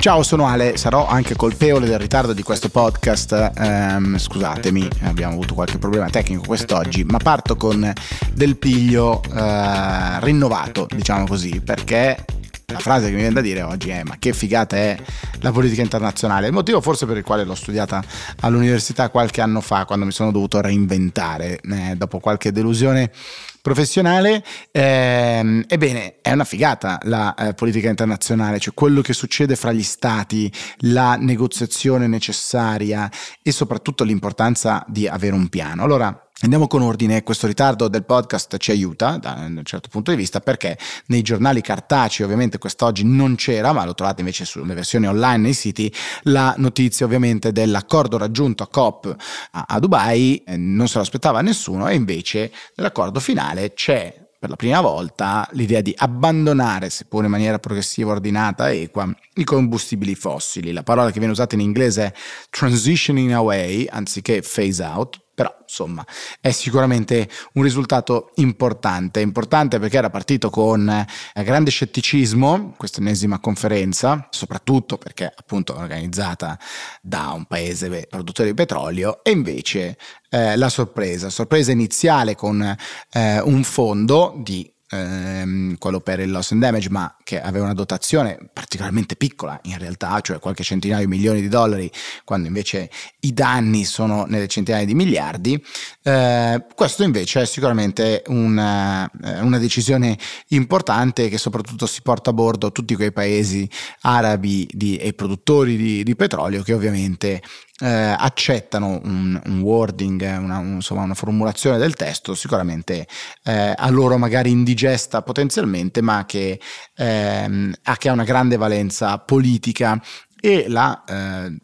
Ciao, sono Ale, sarò anche colpevole del ritardo di questo podcast, scusatemi, abbiamo avuto qualche problema tecnico quest'oggi, ma parto con del piglio rinnovato, diciamo così, perché la frase che mi viene da dire oggi è: ma che figata è la politica internazionale. Il motivo forse per il quale l'ho studiata all'università qualche anno fa, quando mi sono dovuto reinventare dopo qualche delusione professionale. Ebbene, è una figata la politica internazionale, cioè quello che succede fra gli stati, la negoziazione necessaria e soprattutto l'importanza di avere un piano. Allora, andiamo con ordine. Questo ritardo del podcast ci aiuta da un certo punto di vista, perché nei giornali cartacei ovviamente quest'oggi non c'era, ma lo trovate invece sulle versioni online nei siti, la notizia ovviamente dell'accordo raggiunto a COP a Dubai. Non se lo aspettava nessuno, e invece nell'accordo finale c'è per la prima volta l'idea di abbandonare, seppur in maniera progressiva, ordinata e equa, i combustibili fossili. La parola che viene usata in inglese è transitioning away anziché phase out, però insomma è sicuramente un risultato importante, perché era partito con grande scetticismo questa ennesima conferenza, soprattutto perché appunto organizzata da un paese produttore di petrolio, e invece la sorpresa iniziale con un fondo di quello per il loss and damage, ma che aveva una dotazione particolarmente piccola in realtà, cioè qualche centinaio di milioni di dollari, quando invece i danni sono nelle centinaia di miliardi. Questo invece è sicuramente una decisione importante, che soprattutto si porta a bordo tutti quei paesi arabi e produttori di petrolio che ovviamente accettano un wording, una formulazione del testo sicuramente a loro magari indigesta potenzialmente, ma che ha una grande valenza politica. E la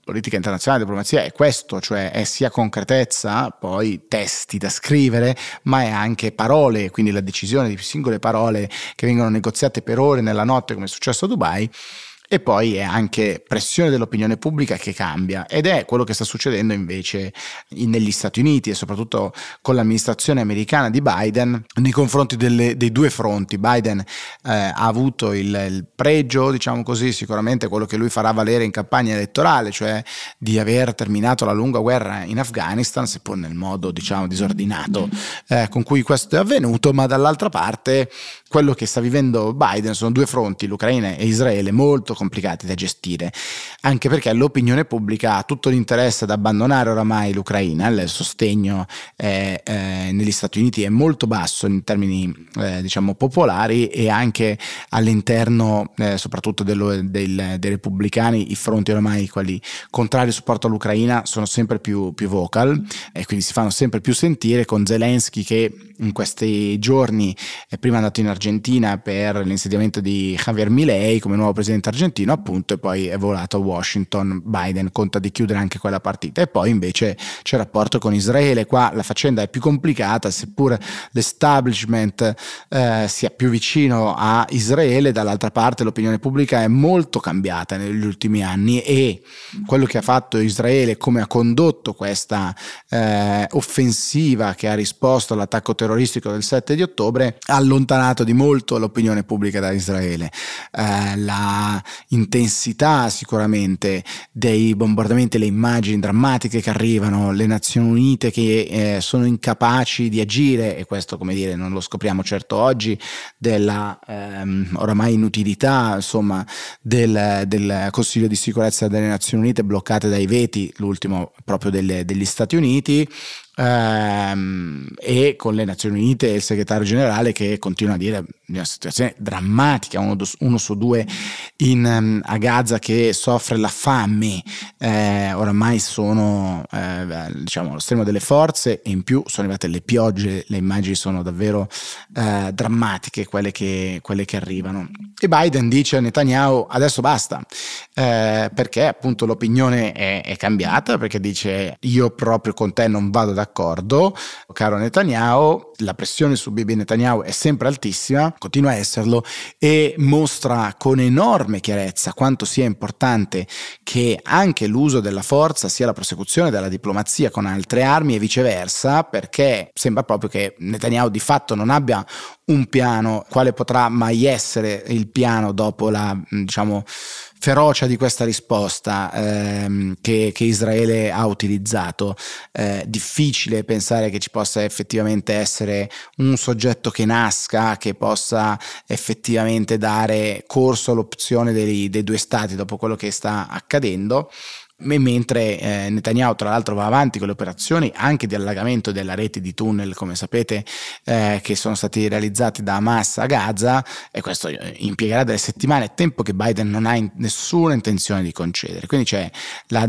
politica internazionale, diplomazia, è questo, cioè è sia concretezza, poi testi da scrivere, ma è anche parole, quindi la decisione di singole parole che vengono negoziate per ore nella notte, come è successo a Dubai. E poi è anche pressione dell'opinione pubblica che cambia, ed è quello che sta succedendo invece negli Stati Uniti, e soprattutto con l'amministrazione americana di Biden nei confronti dei due fronti. Biden ha avuto il pregio, diciamo così, sicuramente quello che lui farà valere in campagna elettorale, cioè di aver terminato la lunga guerra in Afghanistan, seppur nel modo, diciamo, disordinato con cui questo è avvenuto, ma dall'altra parte quello che sta vivendo Biden sono due fronti, l'Ucraina e Israele, molto complicati da gestire, anche perché l'opinione pubblica ha tutto l'interesse ad abbandonare oramai l'Ucraina. Il sostegno negli Stati Uniti è molto basso in termini diciamo popolari, e anche all'interno soprattutto dei repubblicani i fronti oramai, quelli contrari al supporto all'Ucraina, sono sempre più vocal, e quindi si fanno sempre più sentire, con Zelensky che in questi giorni è prima andato in Argentina per l'insediamento di Javier Milei come nuovo presidente argentino, appunto, e poi è volato a Washington. Biden conta di chiudere anche quella partita. E poi invece c'è il rapporto con Israele. Qua la faccenda è più complicata, seppur l'establishment sia più vicino a Israele, dall'altra parte l'opinione pubblica è molto cambiata negli ultimi anni, e quello che ha fatto Israele, come ha condotto questa offensiva che ha risposto all'attacco terroristico del 7 di ottobre, ha allontanato di molto l'opinione pubblica da Israele. La intensità sicuramente dei bombardamenti, le immagini drammatiche che arrivano, le Nazioni Unite che sono incapaci di agire, e questo, come dire, non lo scopriamo certo oggi, della oramai inutilità, insomma, del Consiglio di sicurezza delle Nazioni Unite, bloccate dai veti, l'ultimo proprio degli Stati Uniti, e con le Nazioni Unite e il segretario generale che continua a dire una situazione drammatica, uno su due a Gaza che soffre la fame. Oramai sono diciamo allo stremo delle forze, e in più sono arrivate le piogge, le immagini sono davvero drammatiche quelle che arrivano. E Biden dice a Netanyahu: adesso basta, perché appunto l'opinione è cambiata, perché dice: io proprio con te non vado d'accordo, d'accordo, caro Netanyahu, la pressione su Bibi Netanyahu è sempre altissima, continua a esserlo, e mostra con enorme chiarezza quanto sia importante che anche l'uso della forza sia la prosecuzione della diplomazia con altre armi e viceversa, perché sembra proprio che Netanyahu di fatto non abbia un piano, quale potrà mai essere il piano dopo la, diciamo, ferocia di questa risposta che Israele ha utilizzato. Difficile pensare che ci possa effettivamente essere un soggetto che nasca, che possa effettivamente dare corso all'opzione dei due stati dopo quello che sta accadendo. Mentre Netanyahu tra l'altro va avanti con le operazioni anche di allagamento della rete di tunnel, come sapete, che sono stati realizzati da Hamas a Gaza, e questo impiegherà delle settimane, tempo che Biden non ha nessuna intenzione di concedere. Quindi c'è la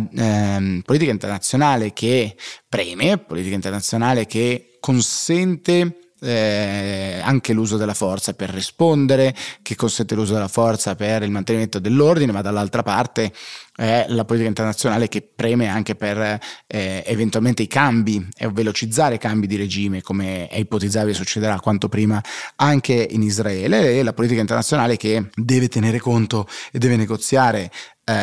politica internazionale che preme, politica internazionale che consente anche l'uso della forza per rispondere, che consente l'uso della forza per il mantenimento dell'ordine, ma dall'altra parte è la politica internazionale che preme anche per eventualmente i cambi e velocizzare i cambi di regime, come è ipotizzabile succederà quanto prima anche in Israele, e la politica internazionale che deve tenere conto e deve negoziare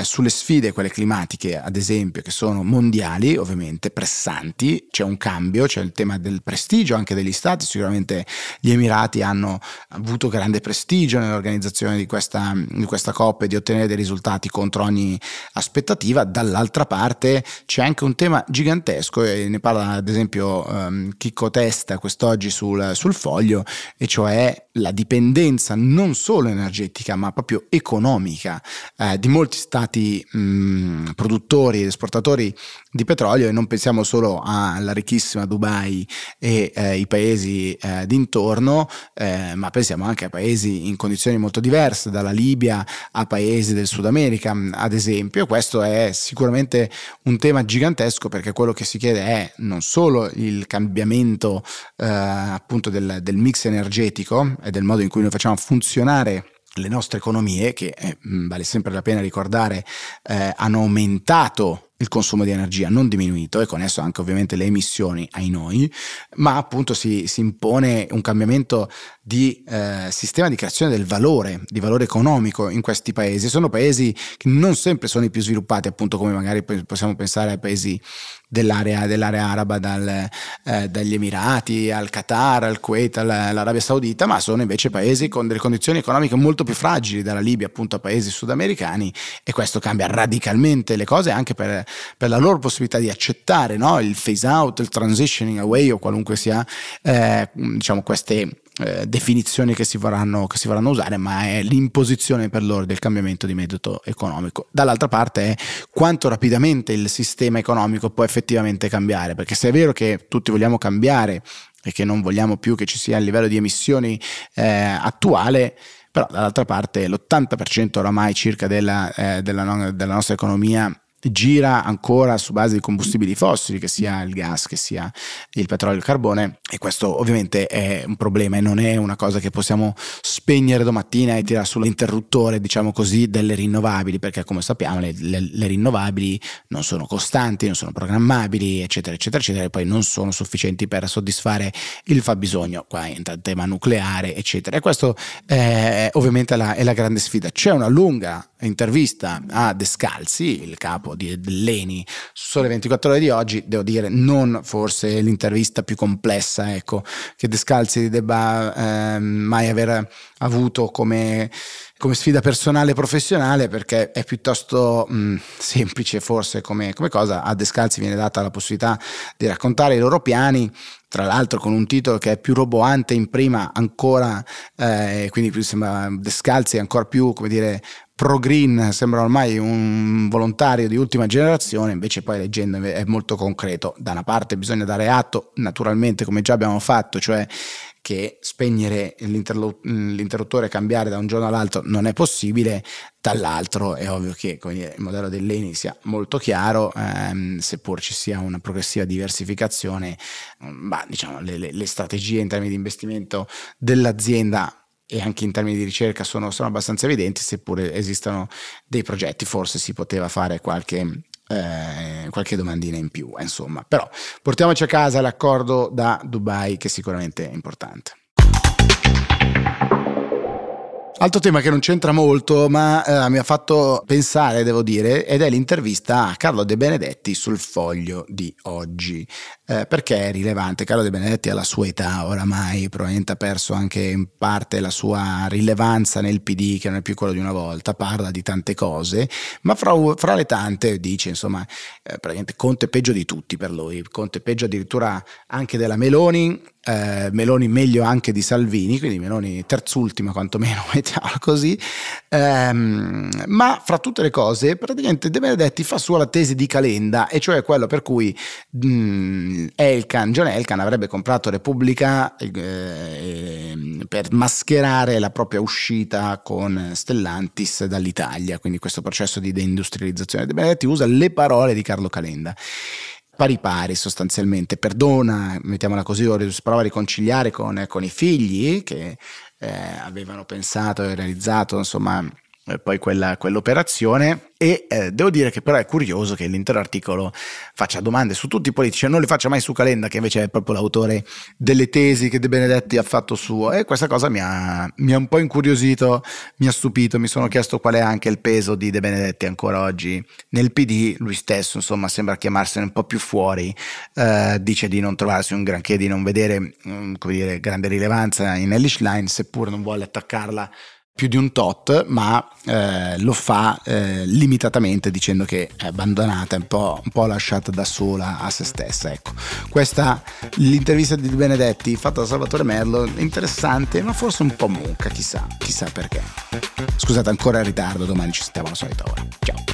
sulle sfide, quelle climatiche ad esempio, che sono mondiali, ovviamente pressanti. C'è un cambio, c'è il tema del prestigio anche degli stati. Sicuramente gli Emirati hanno avuto grande prestigio nell'organizzazione di questa COP e di ottenere dei risultati contro ogni aspettativa. Dall'altra parte c'è anche un tema gigantesco, e ne parla ad esempio Chicco Testa quest'oggi sul Foglio, e cioè la dipendenza non solo energetica ma proprio economica di molti stati produttori ed esportatori di petrolio, e non pensiamo solo alla ricchissima Dubai e i paesi d'intorno, ma pensiamo anche a paesi in condizioni molto diverse, dalla Libia a paesi del Sud America ad esempio. Questo è sicuramente un tema gigantesco, perché quello che si chiede è non solo il cambiamento appunto del mix energetico e del modo in cui noi facciamo funzionare le nostre economie, che vale sempre la pena ricordare hanno aumentato il consumo di energia, non diminuito, e con esso anche ovviamente le emissioni ai noi, ma appunto si impone un cambiamento di sistema di creazione del valore, di valore economico in questi paesi. Sono paesi che non sempre sono i più sviluppati, appunto, come magari possiamo pensare ai paesi dell'area araba, dagli Emirati al Qatar, al Kuwait, all'Arabia Saudita, ma sono invece paesi con delle condizioni economiche molto più fragili, dalla Libia appunto a paesi sudamericani, e questo cambia radicalmente le cose anche per la loro possibilità di accettare, no, il phase out, il transitioning away, o qualunque sia diciamo queste definizioni che si vorranno usare, ma è l'imposizione per loro del cambiamento di metodo economico. Dall'altra parte è quanto rapidamente il sistema economico può effettivamente cambiare, perché se è vero che tutti vogliamo cambiare e che non vogliamo più che ci sia il livello di emissioni attuale, però dall'altra parte l'80% oramai circa della nostra economia gira ancora su base di combustibili fossili, che sia il gas, che sia il petrolio, il carbone, e questo ovviamente è un problema e non è una cosa che possiamo spegnere domattina e tirare sull'interruttore, diciamo così, delle rinnovabili, perché come sappiamo le rinnovabili non sono costanti, non sono programmabili, eccetera eccetera eccetera, e poi non sono sufficienti per soddisfare il fabbisogno. Qua entra il tema nucleare eccetera, e questo ovviamente è la grande sfida. C'è una lunga intervista a Descalzi, il capo dell'ENI, su Sole 24 Ore di oggi. Devo dire, non forse l'intervista più complessa, ecco, che Descalzi debba mai aver avuto come sfida personale e professionale, perché è piuttosto semplice forse come cosa. A Descalzi viene data la possibilità di raccontare i loro piani, tra l'altro con un titolo che è più roboante in prima ancora, quindi più sembra Descalzi ancora più, come dire, pro green, sembra ormai un volontario di ultima generazione. Invece poi leggendo è molto concreto. Da una parte bisogna dare atto, naturalmente, come già abbiamo fatto, cioè che spegnere l'interruttore e cambiare da un giorno all'altro non è possibile. Dall'altro è ovvio che, come dire, il modello dell'ENI sia molto chiaro, seppur ci sia una progressiva diversificazione, ma diciamo le strategie in termini di investimento dell'azienda e anche in termini di ricerca sono abbastanza evidenti, seppure esistano dei progetti. Forse si poteva fare qualche qualche domandina in più, insomma. Però portiamoci a casa l'accordo da Dubai, che sicuramente è importante. Altro tema che non c'entra molto, ma mi ha fatto pensare, devo dire, ed è l'intervista a Carlo De Benedetti sul Foglio di oggi, perché è rilevante. Carlo De Benedetti, alla sua età oramai, probabilmente ha perso anche in parte la sua rilevanza nel PD, che non è più quello di una volta, parla di tante cose, ma fra le tante dice, insomma, praticamente Conte è peggio di tutti per lui, Conte è peggio addirittura anche della Meloni, Meloni meglio anche di Salvini, quindi Meloni terzultima quantomeno, mettiamola così, ma fra tutte le cose praticamente De Benedetti fa sua la tesi di Calenda, e cioè quello per cui John Elkan avrebbe comprato Repubblica per mascherare la propria uscita con Stellantis dall'Italia, quindi questo processo di deindustrializzazione. De Benedetti usa le parole di Carlo Calenda, pari pari sostanzialmente, perdona, mettiamola così, prova a riconciliare con i figli che avevano pensato e realizzato, insomma, poi quell'operazione. E devo dire che però è curioso che l'intero articolo faccia domande su tutti i politici e non le faccia mai su Calenda, che invece è proprio l'autore delle tesi che De Benedetti ha fatto suo, e questa cosa mi ha un po' incuriosito, mi ha stupito, mi sono chiesto qual è anche il peso di De Benedetti ancora oggi nel PD. Lui stesso, insomma, sembra chiamarsene un po' più fuori, dice di non trovarsi un granché, di non vedere come dire, grande rilevanza in Elish Line, seppur non vuole attaccarla più di un tot, ma lo fa limitatamente, dicendo che è abbandonata, un po' lasciata da sola a se stessa. Ecco, questa l'intervista di Benedetti fatta da Salvatore Merlo, interessante, ma forse un po' monca, chissà perché. Scusate ancora il ritardo, domani ci sentiamo alla solita ora. Ciao.